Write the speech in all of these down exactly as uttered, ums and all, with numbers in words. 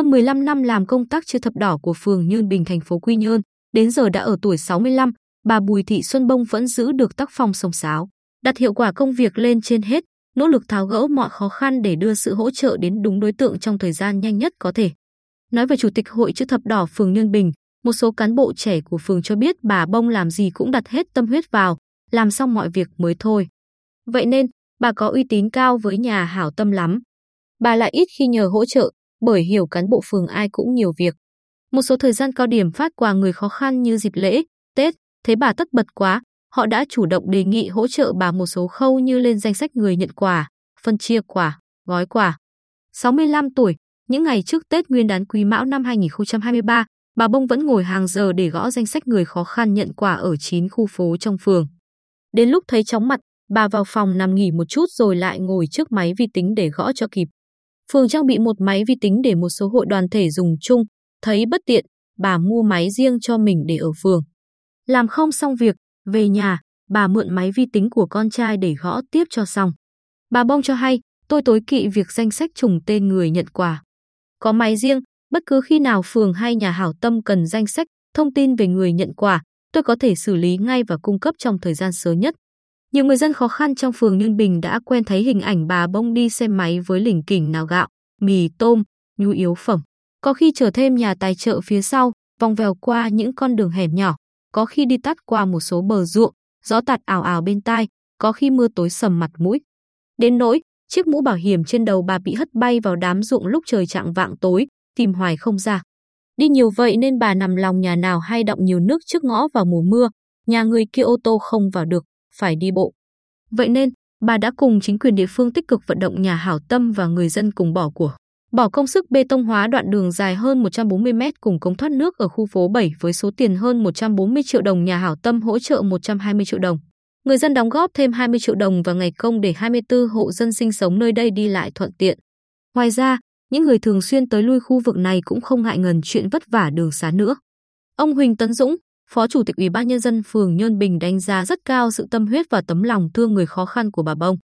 Hơn mười lăm năm làm công tác chữ thập đỏ của phường Nhân Bình, thành phố Quy Nhơn, đến giờ đã ở tuổi sáu mươi lăm, bà Bùi Thị Xuân Bông vẫn giữ được tác phong sông sáo, đặt hiệu quả công việc lên trên hết, nỗ lực tháo gỡ mọi khó khăn để đưa sự hỗ trợ đến đúng đối tượng trong thời gian nhanh nhất có thể. Nói về Chủ tịch Hội Chữ thập đỏ phường Nhân Bình, một số cán bộ trẻ của phường cho biết bà Bông làm gì cũng đặt hết tâm huyết vào, làm xong mọi việc mới thôi. Vậy nên, bà có uy tín cao với nhà hảo tâm lắm. Bà lại ít khi nhờ hỗ trợ, bởi hiểu cán bộ phường ai cũng nhiều việc. Một số thời gian cao điểm phát quà người khó khăn như dịp lễ, Tết, thấy bà tất bật quá, họ đã chủ động đề nghị hỗ trợ bà một số khâu như lên danh sách người nhận quà, phân chia quà, gói quà. sáu mươi lăm tuổi, những ngày trước Tết Nguyên đán Quý Mão năm hai nghìn không trăm hai mươi ba, bà Bông vẫn ngồi hàng giờ để gõ danh sách người khó khăn nhận quà ở chín khu phố trong phường. Đến lúc thấy chóng mặt, bà vào phòng nằm nghỉ một chút rồi lại ngồi trước máy vi tính để gõ cho kịp. Phường trang bị một máy vi tính để một số hội đoàn thể dùng chung, thấy bất tiện, bà mua máy riêng cho mình để ở phường. Làm không xong việc, về nhà, bà mượn máy vi tính của con trai để gõ tiếp cho xong. Bà Bông cho hay, tôi tối kỵ việc danh sách trùng tên người nhận quà. Có máy riêng, bất cứ khi nào phường hay nhà hảo tâm cần danh sách, thông tin về người nhận quà, tôi có thể xử lý ngay và cung cấp trong thời gian sớm nhất. Nhiều người dân khó khăn trong phường Nhân Bình đã quen thấy hình ảnh bà Bông đi xe máy với lỉnh kỉnh nào gạo, mì tôm, nhu yếu phẩm. Có khi chở thêm nhà tài trợ phía sau, vòng vèo qua những con đường hẻm nhỏ, có khi đi tắt qua một số bờ ruộng, gió tạt ào ào bên tai, có khi mưa tối sầm mặt mũi. Đến nỗi, chiếc mũ bảo hiểm trên đầu bà bị hất bay vào đám ruộng lúc trời chạng vạng tối, tìm hoài không ra. Đi nhiều vậy nên bà nằm lòng nhà nào hay đọng nhiều nước trước ngõ vào mùa mưa, nhà người kia ô tô không vào được, phải đi bộ. Vậy nên, bà đã cùng chính quyền địa phương tích cực vận động nhà hảo tâm và người dân cùng bỏ của. Bỏ công sức bê tông hóa đoạn đường dài hơn một trăm bốn mươi mét cùng cống thoát nước ở khu phố bảy với số tiền hơn một trăm bốn mươi triệu đồng, nhà hảo tâm hỗ trợ một trăm hai mươi triệu đồng. Người dân đóng góp thêm hai mươi triệu đồng vào ngày công để hai mươi tư hộ dân sinh sống nơi đây đi lại thuận tiện. Ngoài ra, những người thường xuyên tới lui khu vực này cũng không ngại ngần chuyện vất vả đường xá nữa. Ông Huỳnh Tấn Dũng, Phó Chủ tịch Ủy ban Nhân dân phường Nhân Bình đánh giá rất cao sự tâm huyết và tấm lòng thương người khó khăn của bà Bông.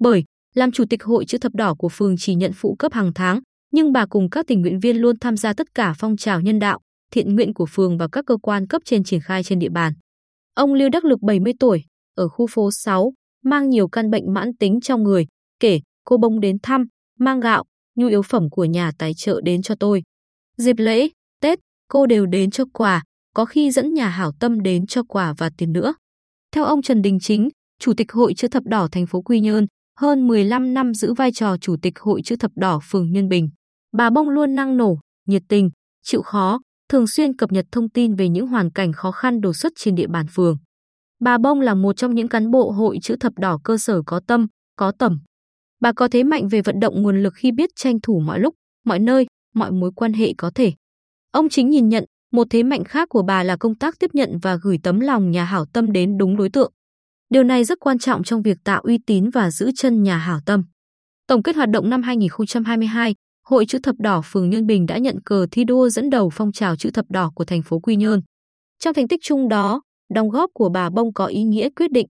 Bởi, làm Chủ tịch Hội Chữ thập đỏ của phường chỉ nhận phụ cấp hàng tháng, nhưng bà cùng các tình nguyện viên luôn tham gia tất cả phong trào nhân đạo, thiện nguyện của phường và các cơ quan cấp trên triển khai trên địa bàn. Ông Liêu Đắc Lực bảy mươi tuổi, ở khu phố sáu, mang nhiều căn bệnh mãn tính trong người, kể cô Bông đến thăm, mang gạo, nhu yếu phẩm của nhà tài trợ đến cho tôi. Dịp lễ, Tết, cô đều đến cho quà, có khi dẫn nhà hảo tâm đến cho quà và tiền nữa. Theo ông Trần Đình Chính, Chủ tịch Hội Chữ thập đỏ thành phố Quy Nhơn, hơn mười lăm năm giữ vai trò Chủ tịch Hội Chữ thập đỏ phường Nhân Bình, bà Bông luôn năng nổ, nhiệt tình, chịu khó, thường xuyên cập nhật thông tin về những hoàn cảnh khó khăn đột xuất trên địa bàn phường. Bà Bông là một trong những cán bộ Hội Chữ thập đỏ cơ sở có tâm, có tầm. Bà có thế mạnh về vận động nguồn lực khi biết tranh thủ mọi lúc, mọi nơi, mọi mối quan hệ có thể. Ông Chính nhìn nhận, một thế mạnh khác của bà là công tác tiếp nhận và gửi tấm lòng nhà hảo tâm đến đúng đối tượng. Điều này rất quan trọng trong việc tạo uy tín và giữ chân nhà hảo tâm. Tổng kết hoạt động năm hai nghìn không trăm hai mươi hai, Hội Chữ thập đỏ phường Nhân Bình đã nhận cờ thi đua dẫn đầu phong trào chữ thập đỏ của thành phố Quy Nhơn. Trong thành tích chung đó, đóng góp của bà Bông có ý nghĩa quyết định,